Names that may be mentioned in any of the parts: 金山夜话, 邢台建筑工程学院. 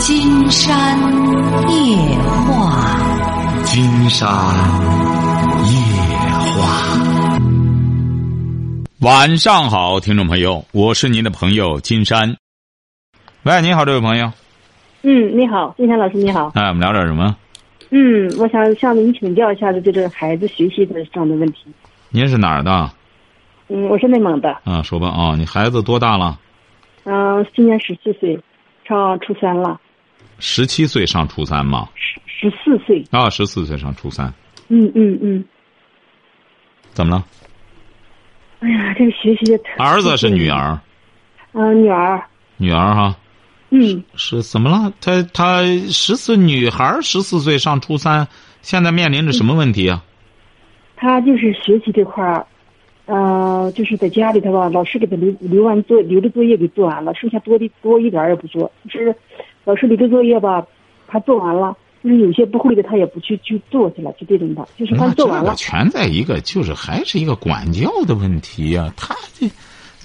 金山夜话，金山夜话。晚上好，听众朋友，我是您的朋友金山。喂，你好，这位朋友。你好，金山老师，你好。我们聊点什么？我想向您请教一下这个孩子学习的上的问题。您是哪儿的？我是内蒙的。说吧啊，你孩子多大了？今年17岁，上初三了。17岁上初三吗？14岁。啊，14岁上初三。怎么了？哎呀，这个学习的。儿子是女儿？女儿。女儿哈。是怎么了？她女孩14岁上初三，现在面临着什么问题啊？她就是学习这块儿，就是在家里头吧，老师给她留的作业给做完了，剩下多一点也不做。就是老师留的作业吧，她做完了，就是有些不会的她也不去做去了，就这种的。就是她做完了。全在一个就是还是一个管教的问题呀，她这。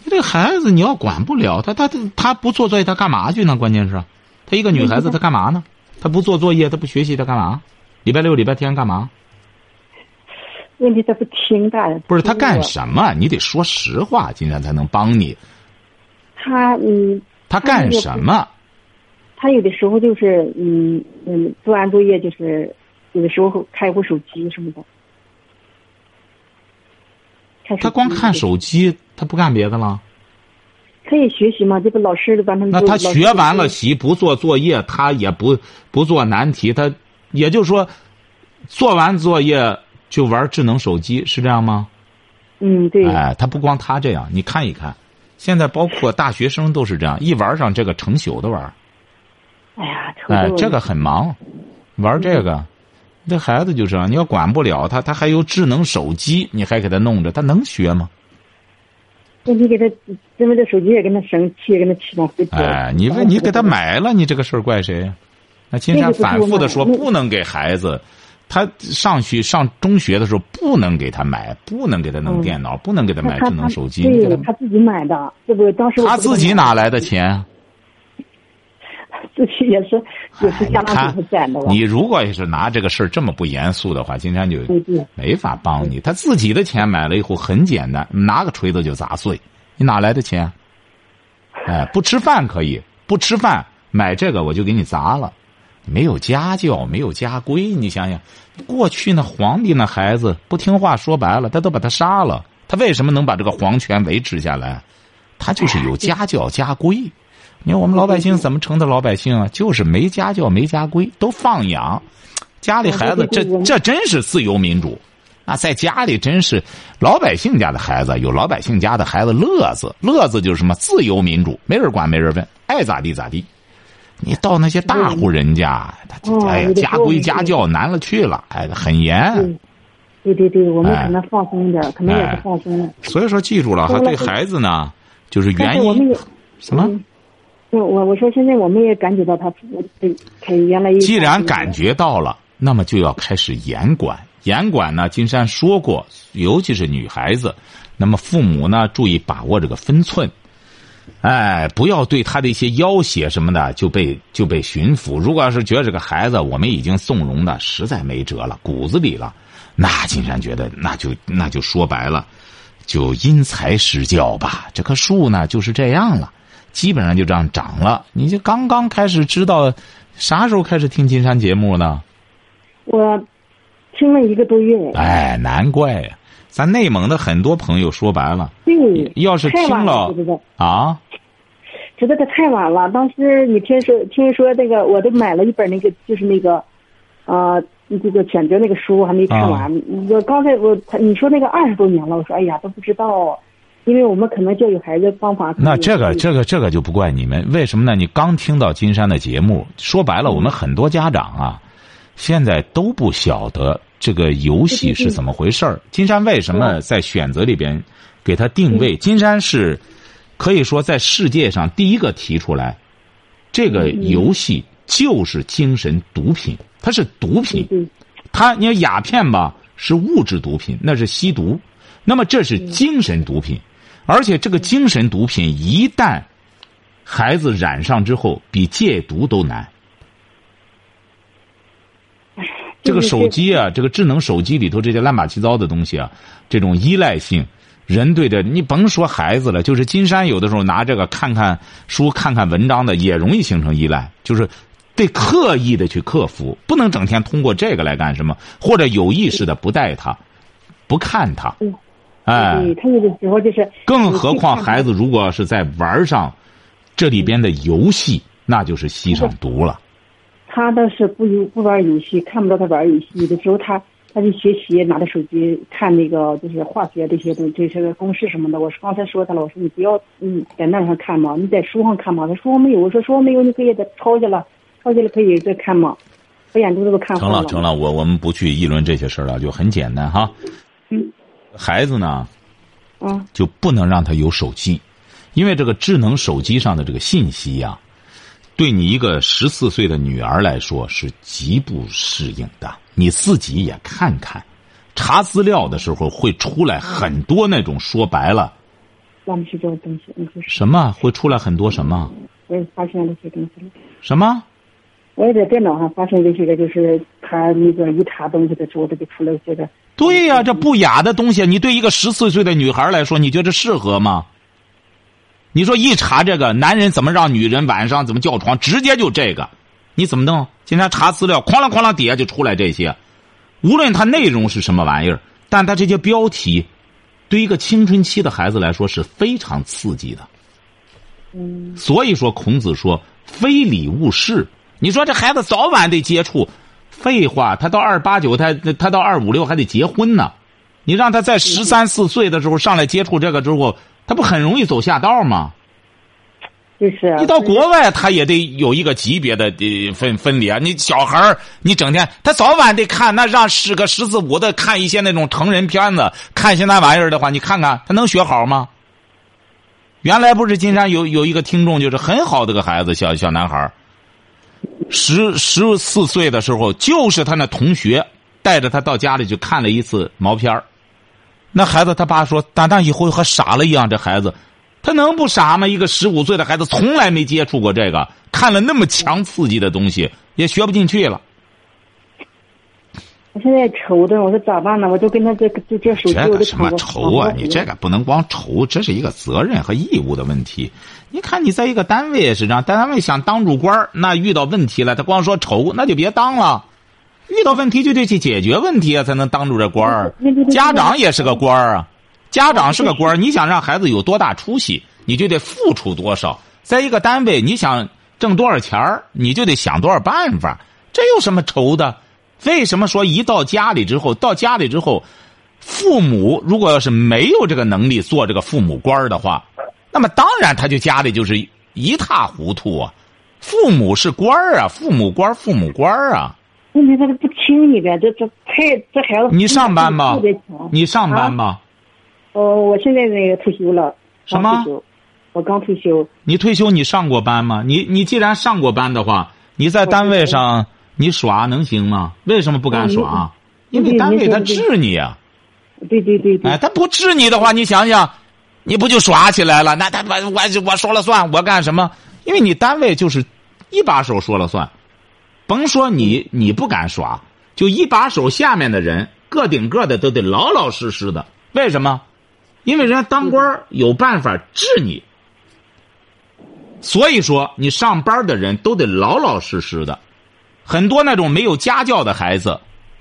这孩子你要管不了他，他不做作业他干嘛去呢？关键是，他一个女孩子他干嘛呢？他不做作业，他不学习，他干嘛？礼拜六礼拜天干嘛？问题他不听的。不是他干什么？你得说实话，金山才能帮你。他干什么？他有的时候就是做完作业就是有的时候开会手机什么的。他光看手机，他不干别的了。可以学习吗？这不老师把他们。那他学完了习，不做作业，他也不做难题，他也就是说，做完作业就玩智能手机，是这样吗？对。哎，他不光他这样，你看一看，现在包括大学生都是这样，一玩上这个成宿的玩。哎呀，这个很忙，玩这个。这孩子就是啊，你要管不了他，他还有智能手机，你还给他弄着，他能学吗？你给他，因为这手机也跟他生气，跟他气恼。哎，你给他买了，你这个事儿怪谁呀？那金山反复的说，不能给孩子，他上中学的时候不能给他买，不能给他弄电脑，不能给他买智能手机。对，他自己买的，这不当时他自己哪来的钱？自己也是家长给他攒的。你如果是拿这个事儿这么不严肃的话，金山就没法帮你。他自己的钱买了以后很简单，拿个锤子就砸碎。你哪来的钱？哎，不吃饭可以，不吃饭买这个我就给你砸了。没有家教，没有家规，你想想，过去那皇帝那孩子不听话，说白了，他都把他杀了。他为什么能把这个皇权维持下来？他就是有家教家规。你看我们老百姓怎么成的老百姓啊？就是没家教没家规，都放养，家里孩子这真是自由民主，那在家里真是老百姓家的孩子有老百姓家的孩子乐子就是什么自由民主，没人管没人问，爱咋地咋地。你到那些大户人家，他哎呀家规家教难了去了，哎很严。对，我们可能放松一点，可能也是放松了。所以说记住了，他对孩子呢就是原因什么？我说现在我们也感觉到他原来既然感觉到了，那么就要开始严管。严管呢，金山说过，尤其是女孩子，那么父母呢注意把握这个分寸，哎，不要对他的一些要挟什么的就被驯服。如果要是觉得这个孩子我们已经纵容的实在没辙了，骨子里了，那金山觉得那就说白了，就因材施教吧。这棵树呢就是这样了。基本上就这样长了。你就刚刚开始知道，啥时候开始听金山节目呢？我听了1个多月。哎，难怪呀！咱内蒙的很多朋友说白了，对，要是听了啊，觉得他太晚了。当时你听说那个，我都买了一本那个，就是那个，这个选择那个书还没看完。我刚才你说那个20多年了，我说哎呀都不知道。因为我们可能教育孩子方法，那这个就不怪你们，为什么呢？你刚听到金山的节目，说白了，我们很多家长啊，现在都不晓得这个游戏是怎么回事儿。金山为什么在选择里边给他定位？金山是可以说在世界上第一个提出来，这个游戏就是精神毒品，它是毒品。它你看鸦片吧，是物质毒品，那是吸毒，那么这是精神毒品。而且这个精神毒品一旦孩子染上之后，比戒毒都难。这个手机啊，这个智能手机里头这些乱八七糟的东西啊，这种依赖性，人对着你甭说孩子了，就是金山有的时候拿这个看看书、看看文章的，也容易形成依赖，就是得刻意的去克服，不能整天通过这个来干什么，或者有意识的不带他，不看他。哎，他有的时候就是。更何况孩子如果是在玩上这里边的游戏，那就是吸上毒了。他倒是不玩游戏，看不到他玩游戏。有的时候他就学习，拿着手机看那个就是化学这些东西，这些公式什么的。我刚才说他了，我说你不要在那上看嘛，你在书上看嘛。他说没有，我说书没有，你可以再抄下了，抄下了可以再看嘛。我眼珠子都看花了。成了，我们不去议论这些事了，就很简单哈。嗯。孩子呢，就不能让他有手机，因为这个智能手机上的这个信息呀，对你一个14岁的女儿来说是极不适应的。你自己也看看，查资料的时候会出来很多那种说白了，我们去做东西，什么会出来很多什么？我也发现了这些东西了。什么？我也在电脑上发现这些个，就是他那个一查东西的时候，他就出来这个。对呀，这不雅的东西，你对一个14岁的女孩来说，你觉得适合吗？你说一查这个，男人怎么让女人晚上怎么叫床，直接就这个，你怎么弄？经常查资料，哐啷哐啷底下就出来这些，无论它内容是什么玩意儿，但它这些标题，对一个青春期的孩子来说是非常刺激的。所以说孔子说“非礼勿视”。你说这孩子早晚得接触，废话，他到28、9，他到25、6还得结婚呢。你让他在13、14岁的时候上来接触这个之后，他不很容易走下道吗？就是啊。你到国外，他也得有一个级别的分离啊。你小孩儿，你整天他早晚得看，那让14、15的看一些那种成人片子，看些那玩意儿的话，你看看他能学好吗？原来不是金山有一个听众，就是很好的个孩子，小男孩。14岁的时候，就是他那同学带着他到家里去看了一次毛片儿。那孩子他爸说：“打那以后和傻了一样，这孩子，他能不傻吗？一个15岁的孩子从来没接触过这个，看了那么强刺激的东西，也学不进去了。”我现在愁的，我说咋办呢？我就跟他这手机，这个什么愁啊？你这个不能光愁，这是一个责任和义务的问题。你看你在一个单位也是这样，单位想当主官，那遇到问题了，他光说愁，那就别当了。遇到问题就得去解决问题啊，才能当住这官儿。家长也是个官儿啊，家长是个官儿。你想让孩子有多大出息，你就得付出多少。在一个单位，你想挣多少钱儿，你就得想多少办法。这有什么愁的？为什么说一到家里之后父母如果要是没有这个能力做这个父母官的话，那么当然他就家里就是一塌糊涂啊。父母是官啊，父母官啊。问题他都不听你呗，这孩子。你上班吗？你上班吗？我现在那个退休了。什么？我刚退休。你退休你上过班吗？你既然上过班的话，你在单位上你耍能行吗？为什么不敢耍？因为单位他治你啊。对。哎，他不治你的话，你想想，你不就耍起来了？那他我说了算，我干什么？因为你单位就是一把手说了算，甭说你不敢耍，就一把手下面的人个顶个的都得老老实实的。为什么？因为人家当官有办法治你。所以说，你上班的人都得老老实实的。很多那种没有家教的孩子，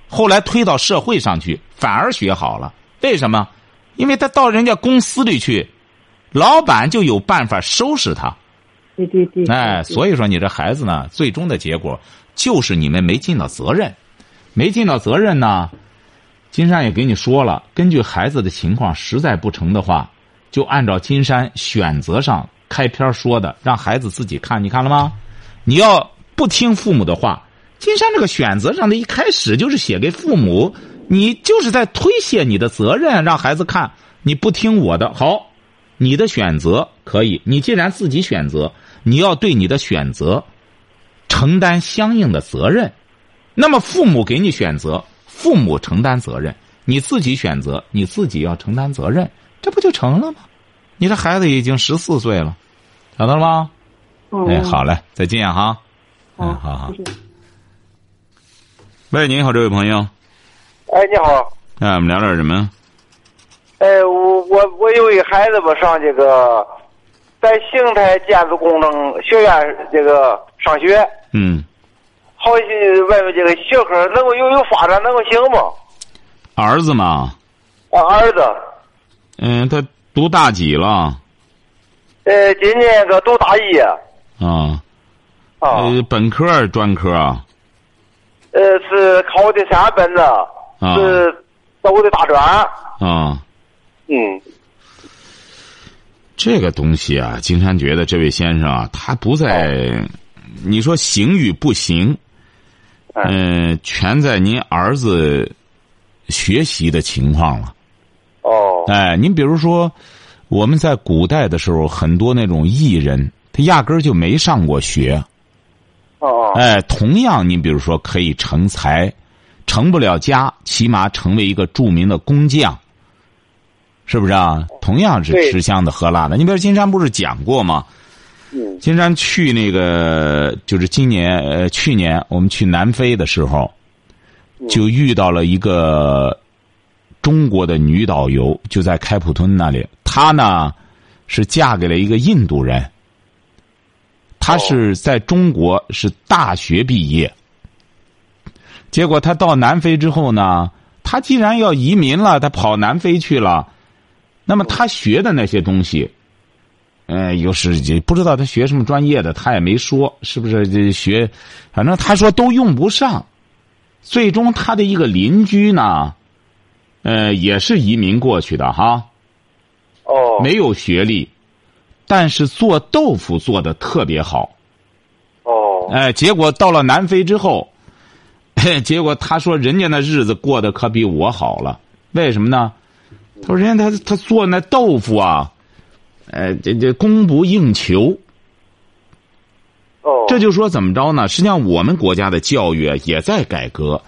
后来推到社会上去，反而学好了。为什么？因为他到人家公司里去，老板就有办法收拾他。对。哎，所以说你这孩子呢，最终的结果就是你们没尽到责任。没尽到责任呢，金山也给你说了，根据孩子的情况，实在不成的话，就按照金山选择上开篇说的，让孩子自己看。你看了吗？你要不听父母的话。金山这个选择上的一开始就是写给父母，你就是在推卸你的责任，让孩子看。你不听我的，好，你的选择可以，你既然自己选择，你要对你的选择承担相应的责任。那么父母给你选择，父母承担责任，你自己选择，你自己要承担责任，这不就成了吗？你这孩子已经14岁了，晓得了吗？哎，好嘞，再见哈。好。谢谢。喂，您好，这位朋友。哎，你好。哎，我们聊点什么？哎，我有一孩子吧，上这个在邢台建筑工程学院这个上学。嗯。好奇外面这个学科能够有发展，能够行吗？儿子嘛。啊，儿子。嗯，他读大几了？今年个读大一。啊。啊。本科专科啊？是考的三本的。啊。是走的大专。啊。嗯，这个东西啊，金山觉得这位先生啊，他不在，你说行与不行，全在您儿子学习的情况了。哦，哎，您比如说，我们在古代的时候，很多那种艺人，他压根儿就没上过学。哦，哎，同样，您比如说可以成才，成不了家，起码成为一个著名的工匠。是不是啊？同样是吃香的喝辣的。你比如金山不是讲过吗？嗯。金山去那个就是去年我们去南非的时候，就遇到了一个中国的女导游，就在开普敦那里。她呢是嫁给了一个印度人，她是在中国是大学毕业，结果她到南非之后呢，她既然要移民了，她跑南非去了。那么他学的那些东西，有时也不知道他学什么专业的，他也没说是不是学，反正他说都用不上。最终他的一个邻居呢，也是移民过去的哈，哦，没有学历，但是做豆腐做得特别好，哦，结果到了南非之后，结果他说人家那日子过得可比我好了，为什么呢？他说：“人家他做那豆腐啊，这供不应求。这就说怎么着呢？实际上我们国家的教育也在改革，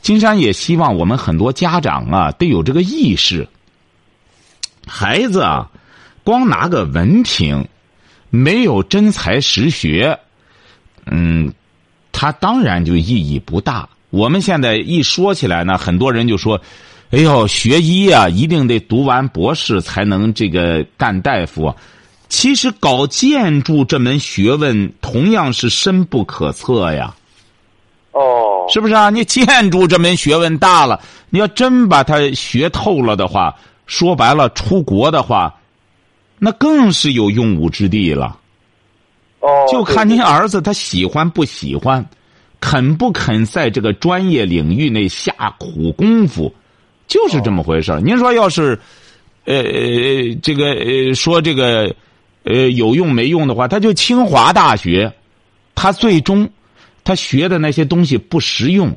金山也希望我们很多家长啊得有这个意识。孩子啊，光拿个文凭，没有真才实学，他当然就意义不大。我们现在一说起来呢，很多人就说。”哎呦，学医啊，一定得读完博士才能这个干大夫。其实搞建筑这门学问同样是深不可测呀。哦，是不是啊？你建筑这门学问大了，你要真把它学透了的话，说白了，出国的话，那更是有用武之地了。哦，就看您儿子他喜欢不喜欢，肯不肯在这个专业领域内下苦功夫。就是这么回事儿。您说要是，说这个，有用没用的话，他就清华大学，他最终他学的那些东西不实用，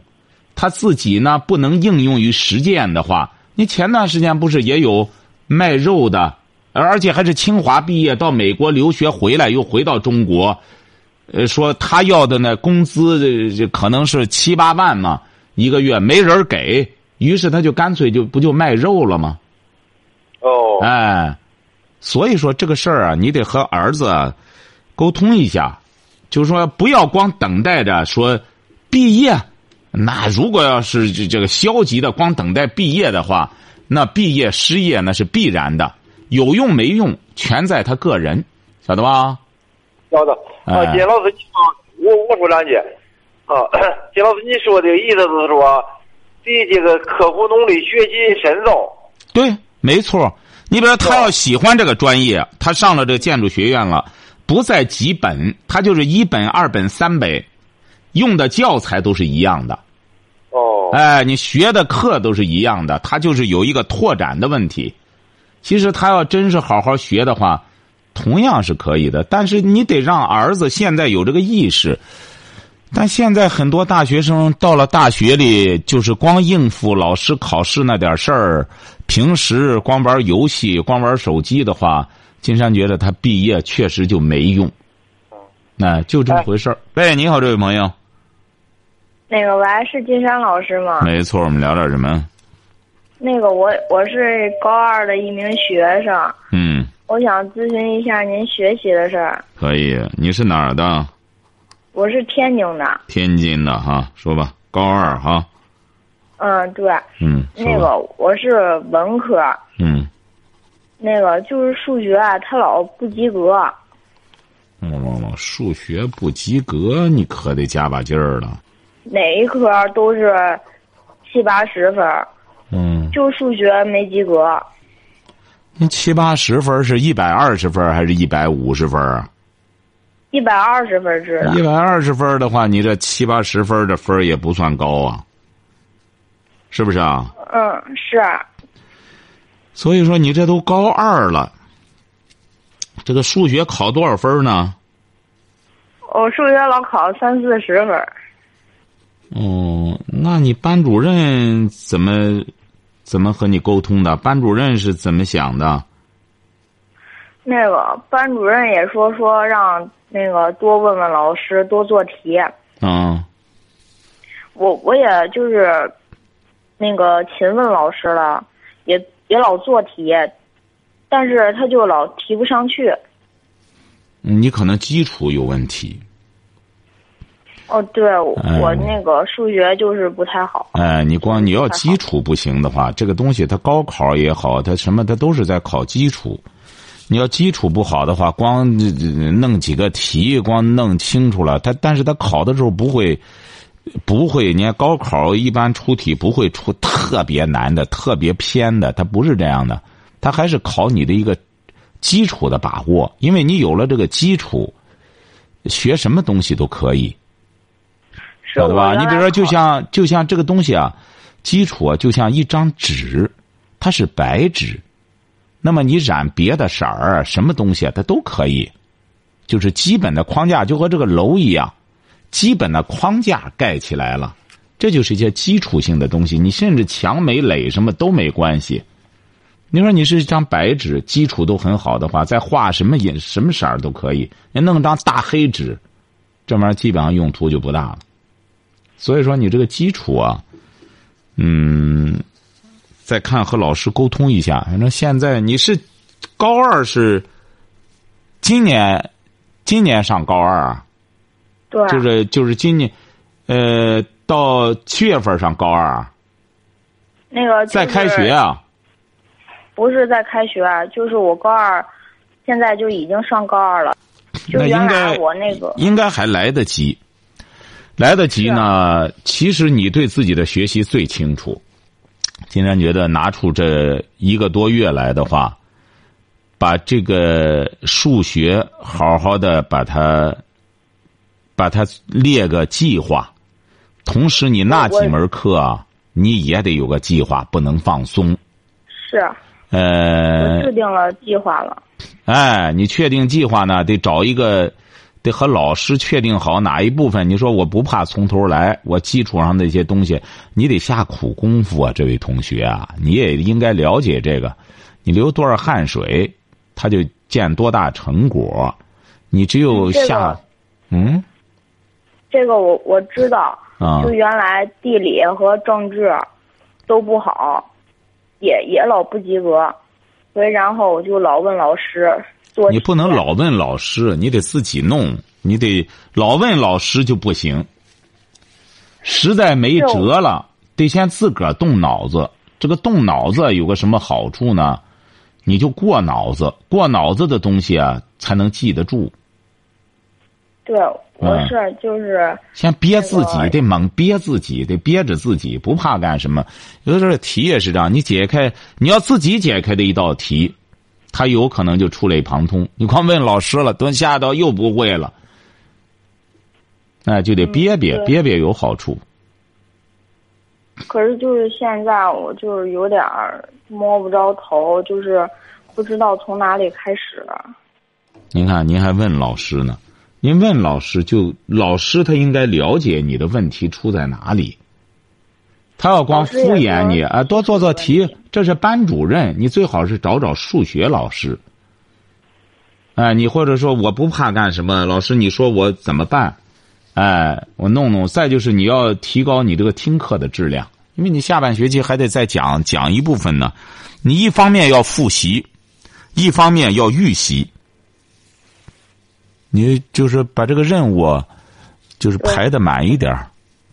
他自己呢不能应用于实践的话，你前段时间不是也有卖肉的，而且还是清华毕业到美国留学回来又回到中国，说他要的呢工资可能是7-8万嘛一个月，没人给。于是他就干脆就不就卖肉了吗？哦，哎，所以说这个事儿啊，你得和儿子沟通一下，就是说不要光等待着说毕业。那如果要是这个消极的光等待毕业的话，那毕业失业那是必然的，有用没用全在他个人，晓得吧？晓得。啊，金老师，我说两句。啊，金老师，你说的意思是说？对这个刻苦努力学习深造，对，没错。你比如说他要喜欢这个专业，他上了这建筑学院了，不在几本，他就是1本、2本、3本，用的教材都是一样的。哦，哎，你学的课都是一样的，他就是有一个拓展的问题。其实他要真是好好学的话，同样是可以的。但是你得让儿子现在有这个意识。但现在很多大学生到了大学里，就是光应付老师考试那点事儿，平时光玩游戏、光玩手机的话，金山觉得他毕业确实就没用。哎，就这么回事儿。喂，你好，这位朋友。那个，喂，是金山老师吗？没错，我们聊点什么？那个，我是高2的一名学生。嗯。我想咨询一下您学习的事儿。可以，你是哪儿的？我是天津的。天津的哈，说吧。高二哈。嗯，对。嗯。那个我是文科。嗯。那个就是数学啊，他老不及格。哦，数学不及格，你可得加把劲儿了。哪一科都是70-80分。嗯。就数学没及格。那70-80分是120分还是150分啊？120分是。120分的话，你这70-80分的分也不算高啊，是不是啊？嗯，是啊。所以说你这都高二了，这个数学考多少分呢？我数学老考30-40分。哦，那你班主任怎么和你沟通的？班主任是怎么想的？那个班主任也说让那个多问问老师，多做题。嗯。我也就是那个勤问老师了，也老做题，但是他就老提不上去。你可能基础有问题。哦，对，我那个数学就是不太好。哎，你要基础不行的话，这个东西它高考也好，它什么它都是在考基础。你要基础不好的话，光弄几个题，光弄清楚了，但是他考的时候不会，你看高考一般出题不会出特别难的、特别偏的，它不是这样的，它还是考你的一个基础的把握，因为你有了这个基础，学什么东西都可以。晓得吧？你比如说，就像这个东西啊，基础啊，就像一张纸，它是白纸，那么你染别的色儿，什么东西啊，它都可以，就是基本的框架，就和这个楼一样，基本的框架盖起来了，这就是一些基础性的东西。你甚至墙没垒，什么都没关系。你说你是一张白纸，基础都很好的话，再画什么色儿都可以。你弄张大黑纸，这玩意儿基本上用途就不大了。所以说你这个基础啊，再看和老师沟通一下。反正现在你是高二，是今年上高二啊？对。就是今年，到7月份上高二啊。那个就是在开学啊？不是在开学啊，就是我高二，现在就已经上高二了。那应该我那个应该还来得及。来得及呢，其实你对自己的学习最清楚。金山觉得拿出这1个多月来的话，把这个数学好好的把它列个计划，同时你那几门课啊，你也得有个计划，不能放松。是。我制定了计划了。哎，你确定计划呢，得和老师确定好哪一部分。你说我不怕从头来，我基础上的一些东西，你得下苦功夫啊，这位同学啊，你也应该了解这个。你流多少汗水，他就见多大成果。你只有下，这个我知道。就原来地理和政治都不好，也老不及格，所以然后我就老问老师。你不能老问老师，你得自己弄，你得老问老师就不行。实在没辙了，得先自个儿动脑子。这个动脑子有个什么好处呢？你就过脑子，过脑子的东西啊，才能记得住。对，我是就是先憋自己，得猛憋自己，得憋着自己，不怕干什么。有的时候题也是这样，你要自己解开的一道题，他有可能就触类旁通。你光问老师了，蹲下一道又不会了，哎，就得憋憋有好处。可是就是现在我就是有点摸不着头，就是不知道从哪里开始。您看，您还问老师呢？您问老师，就老师他应该了解你的问题出在哪里。他要光敷衍你啊，多做题，这是班主任，你最好是找数学老师。哎，你或者说我不怕干什么，老师你说我怎么办？哎，我弄。再就是你要提高你这个听课的质量，因为你下半学期还得再讲一部分呢。你一方面要复习，一方面要预习。你就是把这个任务，就是排得满一点。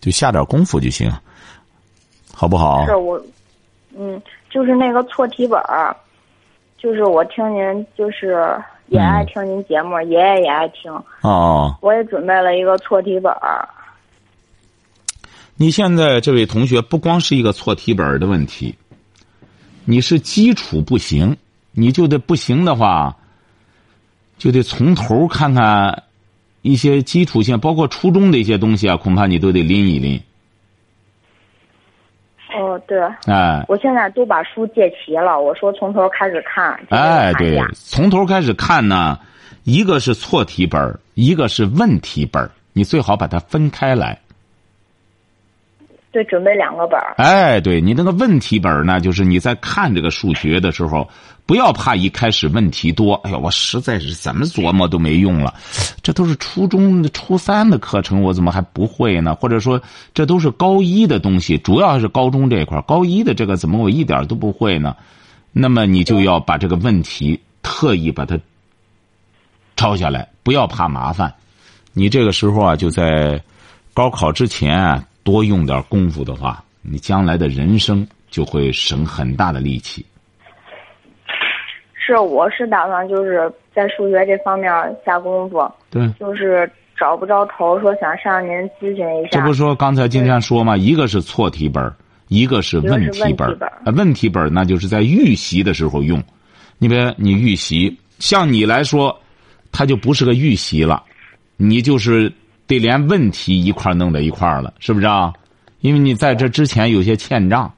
就下点功夫就行，好不好？是我，就是那个错题本儿，就是我听您就是也爱听您节目，爷爷也爱听。哦。我也准备了一个错题本儿。你现在这位同学不光是一个错题本的问题，你是基础不行，你就得不行的话，就得从头看看一些基础性，包括初中的一些东西啊，恐怕你都得拎一拎。哦，对。哎，我现在都把书借齐了，我说从头开始看。哎，对，从头开始看呢，一个是错题本，一个是问题本，你最好把它分开来。对，准备两个本儿。哎，对，你那个问题本呢，就是你在看这个数学的时候，不要怕一开始问题多。哎呦，我实在是怎么琢磨都没用了，这都是初中初三的课程，我怎么还不会呢？或者说，这都是高一的东西，主要还是高中这一块，高一的这个怎么我一点都不会呢？那么你就要把这个问题特意把它抄下来，不要怕麻烦。你这个时候啊，就在高考之前啊，多用点功夫的话，你将来的人生就会省很大的力气。是，我是打算就是在数学这方面下功夫。对，就是找不着头，说想上您咨询一下。这不说刚才金山说吗？一个是错题本，一个是问题本。问题本那就是在预习的时候用。你比如你预习，像你来说，它就不是个预习了，你就是。得连问题一块弄在一块了，是不是啊？因为你在这之前有些欠账，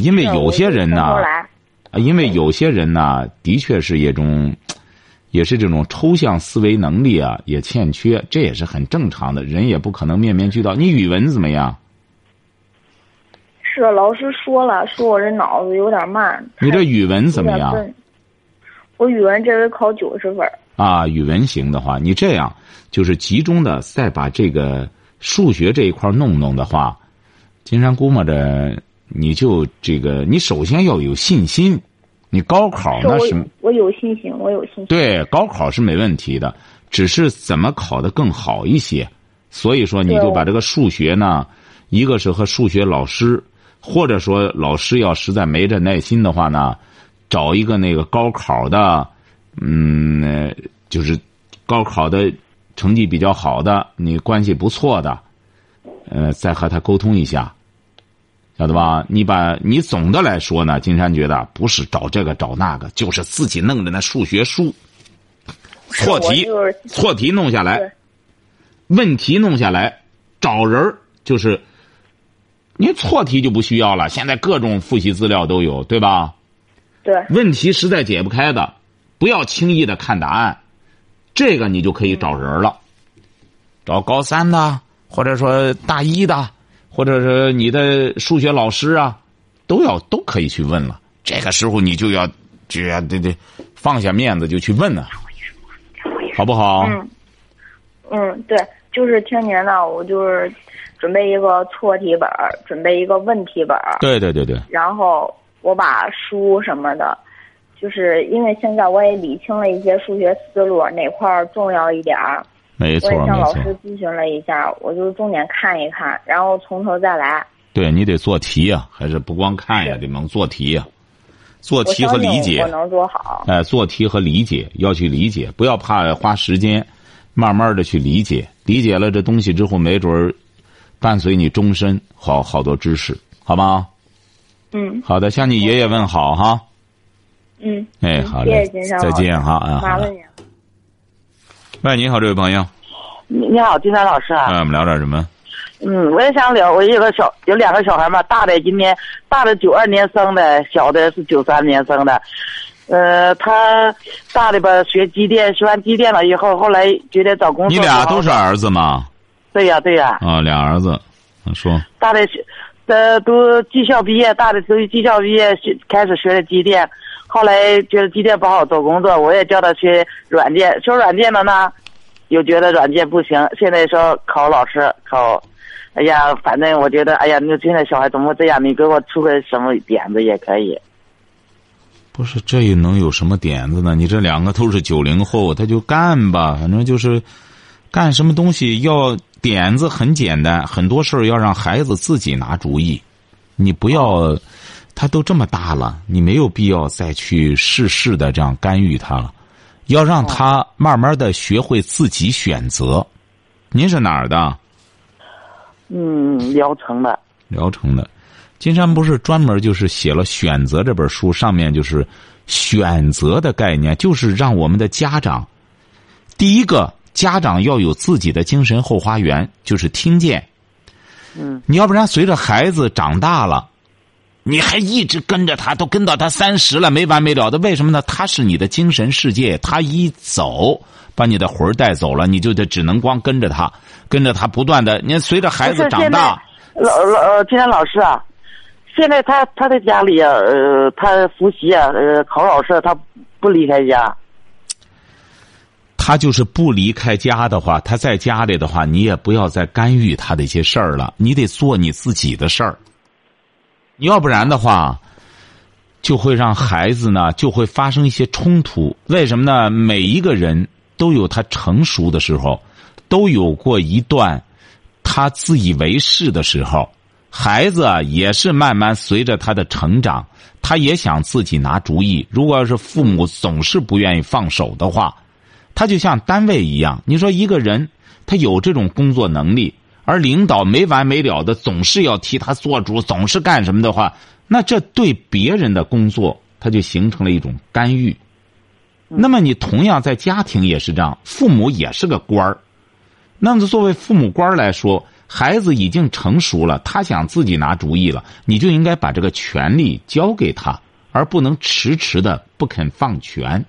因为有些人呢，的确是一种，也是这种抽象思维能力啊，也欠缺，这也是很正常的，人也不可能面面俱到。你语文怎么样？是老师说了，说我这脑子有点慢。你这语文怎么样？我语文这回考90分。啊，语文行的话，你这样就是集中的再把这个数学这一块弄的话，金山估摸着你就这个，你首先要有信心。你高考那是我有信心，我有信心。对，高考是没问题的，只是怎么考得更好一些。所以说，你就把这个数学呢，一个是和数学老师，或者说老师要实在没这耐心的话呢，找一个那个高考的。就是高考的成绩比较好的，你关系不错的，再和他沟通一下，晓得吧？你总的来说呢，金山觉得不是找这个找那个，就是自己弄着那数学书，错题弄下来，问题弄下来，找人就是，您错题就不需要了，现在各种复习资料都有，对吧？对。问题实在解不开的。不要轻易的看答案，这个你就可以找人了，找高三的，或者说大一的，或者是你的数学老师啊，都可以去问了。这个时候你就要绝对放下面子就去问了，好不好？对，就是听您的，我就是准备一个错题本，准备一个问题本。对。然后我把书什么的。就是因为现在我也理清了一些数学思路，哪块儿重要一点儿，没错。我也向老师咨询了一下，我就重点看一看，然后从头再来。对，你得做题啊，还是不光看呀，得能做题啊，做题和理解。我能做好。哎，做题和理解要去理解，不要怕花时间，慢慢的去理解，理解了这东西之后，没准儿伴随你终身好多知识，好吗？好的，向你爷爷问好哈。好嘞，谢谢，再见哈啊！麻烦你。喂，你好，这位朋友。你好，金山老师啊。我们聊点什么？我也想聊，我有两个小孩嘛，大的92年生的，小的是93年生的。他大的吧学机电，学完机电了以后，后来觉得找工作。你俩都是儿子吗？对呀。啊，俩儿子，说。大的都技校毕业，大的都技校毕业，开始学的机电。后来觉得机电不好找工作，我也叫他学软件，学软件的呢，又觉得软件不行。现在说考老师考，哎呀，反正我觉得，哎呀，你现在小孩怎么这样？你给我出个什么点子也可以。不是，这也能有什么点子呢？你这两个都是90后，他就干吧，反正就是干什么东西要点子很简单，很多事儿要让孩子自己拿主意，你不要，他都这么大了，你没有必要再去事事的这样干预他了，要让他慢慢的学会自己选择。您是哪儿的？聊城的。聊城的，金山不是专门就是写了《选择》这本书，上面就是选择的概念，就是让我们的家长，第一个家长要有自己的精神后花园，就是听见。你要不然随着孩子长大了，你还一直跟着他，都跟到他30了没完没了的，为什么呢？他是你的精神世界，他一走把你的魂儿带走了，你就得只能光跟着他，跟着他不断的。你随着孩子长大，金山老师啊，现在他在家里啊，他复习啊，考老师，他不离开家。他就是不离开家的话，他在家里的话，你也不要再干预他的一些事儿了，你得做你自己的事儿。你要不然的话，就会让孩子呢，就会发生一些冲突。为什么呢？每一个人都有他成熟的时候，都有过一段他自以为是的时候。孩子啊，也是慢慢随着他的成长，他也想自己拿主意。如果要是父母总是不愿意放手的话，他就像单位一样，你说一个人他有这种工作能力，而领导没完没了的总是要替他做主，总是干什么的话，那这对别人的工作他就形成了一种干预。那么你同样在家庭也是这样，父母也是个官儿。那么作为父母官来说，孩子已经成熟了，他想自己拿主意了，你就应该把这个权利交给他，而不能迟迟的不肯放权。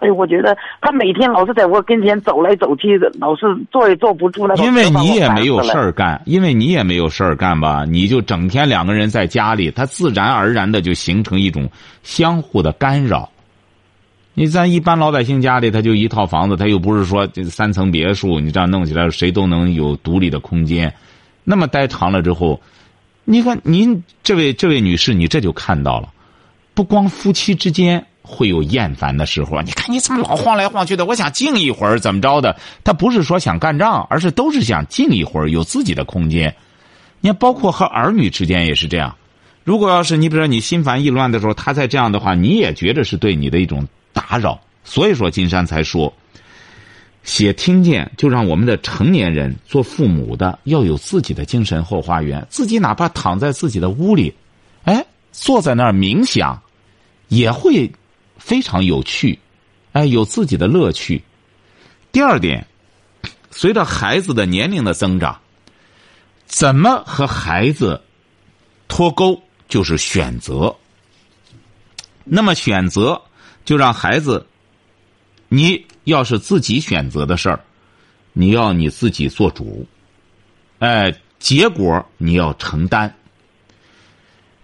哎，我觉得他每天老是在我跟前走来走去的，老是坐也坐不住了。因为你也没有事儿干，吧，你就整天两个人在家里，他自然而然的就形成一种相互的干扰。你在一般老百姓家里，他就一套房子，他又不是说3层别墅，你这样弄起来谁都能有独立的空间。那么待长了之后，你看您这位女士，你这就看到了，不光夫妻之间会有厌烦的时候，你看你怎么老晃来晃去的，我想静一会儿怎么着的，他不是说想干仗，而是都是想静一会儿，有自己的空间。你看包括和儿女之间也是这样，如果要是你比如说你心烦意乱的时候，他再这样的话，你也觉得是对你的一种打扰。所以说金山才说写听见，就让我们的成年人做父母的要有自己的精神后花园，自己哪怕躺在自己的屋里，哎，坐在那儿冥想也会非常有趣，哎，有自己的乐趣。第二点，随着孩子的年龄的增长，怎么和孩子脱钩，就是选择。那么选择就让孩子，你要是自己选择的事儿，你要你自己做主，哎，结果你要承担。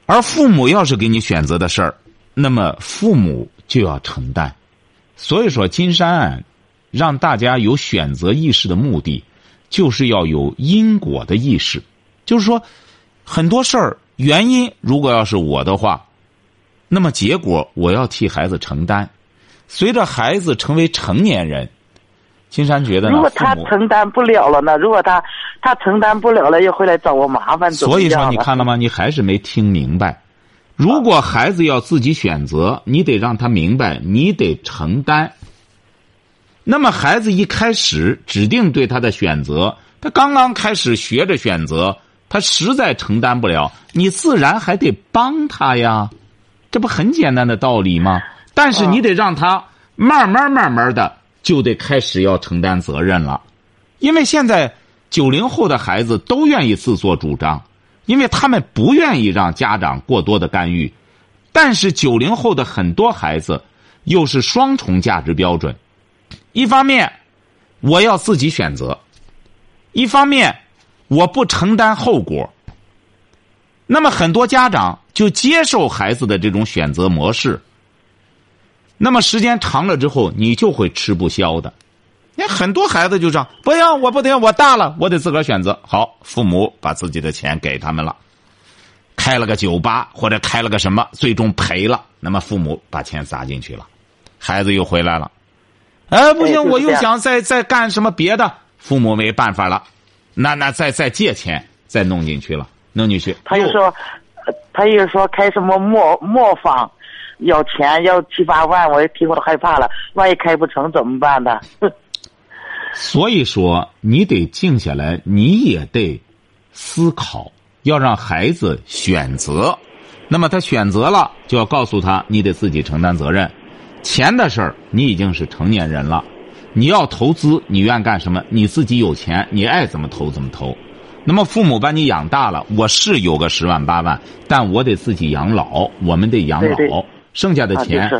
而父母要是给你选择的事儿，那么父母就要承担。所以说金山让大家有选择意识的目的，就是要有因果的意识。就是说很多事儿原因如果要是我的话，那么结果我要替孩子承担。随着孩子成为成年人，金山觉得呢，如果他承担不了了呢？如果他承担不了了，又会来找我麻烦。所以说你看了吗？你还是没听明白。如果孩子要自己选择，你得让他明白，你得承担。那么孩子一开始指定对他的选择，他刚刚开始学着选择，他实在承担不了，你自然还得帮他呀。这不很简单的道理吗？但是你得让他慢慢的就得开始要承担责任了。因为现在90后的孩子都愿意自作主张，因为他们不愿意让家长过多的干预。但是90后的很多孩子又是双重价值标准，一方面我要自己选择，一方面我不承担后果。那么很多家长就接受孩子的这种选择模式，那么时间长了之后，你就会吃不消的。你看很多孩子就这样，不要，我不听，我大了，我得自个儿选择。好，父母把自己的钱给他们了，开了个酒吧或者开了个什么，最终赔了，那么父母把钱砸进去了，孩子又回来了，不行，我又想再干什么别的，父母没办法了，那再借钱再弄进去了，弄进去。他又说开什么磨坊，要钱要7、8万，我也听我都害怕了，万一开不成怎么办呢？所以说你得静下来，你也得思考，要让孩子选择。那么他选择了，就要告诉他你得自己承担责任。钱的事儿，你已经是成年人了，你要投资，你愿干什么，你自己有钱，你爱怎么投怎么投。那么父母把你养大了，我是有个10万8万，但我得自己养老，我们得养老。对对，剩下的钱、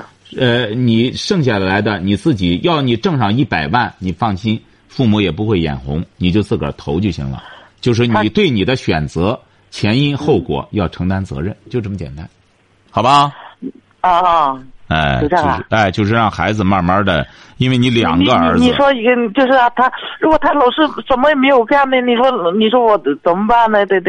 你剩下来的你自己要，你挣上100万，你放心，父母也不会眼红，你就自个儿投就行了。就是你对你的选择前因后果要承担责任，就这么简单，好吧？啊。就是让孩子慢慢的，因为你2个儿子，你说一个就是啊，他如果他老是什么也没有干的，你说我怎么办呢？对，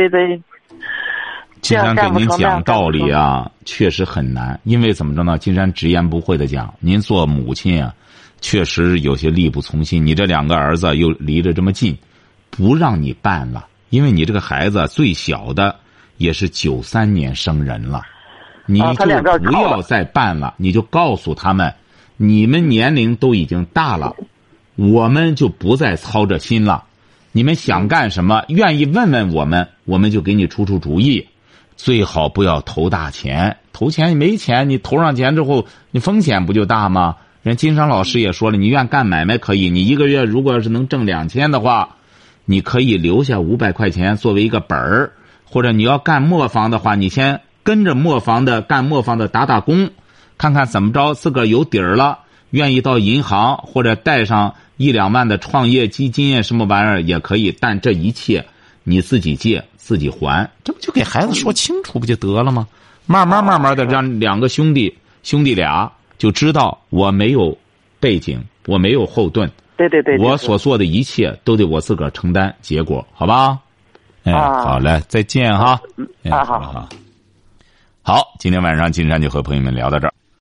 金山给您讲道理啊，确实很难，因为怎么着呢？金山直言不讳的讲，您做母亲啊，确实有些力不从心。你这2个儿子又离得这么近，不让你办了，因为你这个孩子最小的也是93年生人了。你就不要再办了，你就告诉他们，你们年龄都已经大了，我们就不再操这心了，你们想干什么愿意问问我们，我们就给你出出主意。最好不要投大钱，投钱没钱，你投上钱之后你风险不就大吗？人金山老师也说了，你愿干买卖可以，你1个月如果是能挣2000的话，你可以留下500块钱作为一个本儿，或者你要干磨坊的话，你先跟着干磨坊的打工，看看怎么着自个儿有底儿了，愿意到银行或者带上1、2万的创业基金啊，什么玩意儿也可以。但这一切你自己借自己还，这不就给孩子说清楚不就得了吗？慢慢的让2个兄弟俩就知道，我没有背景，我没有后盾，对，我所做的一切都得我自个儿承担结果，好吧？好嘞，再见哈。好。今天晚上金山就和朋友们聊到这儿。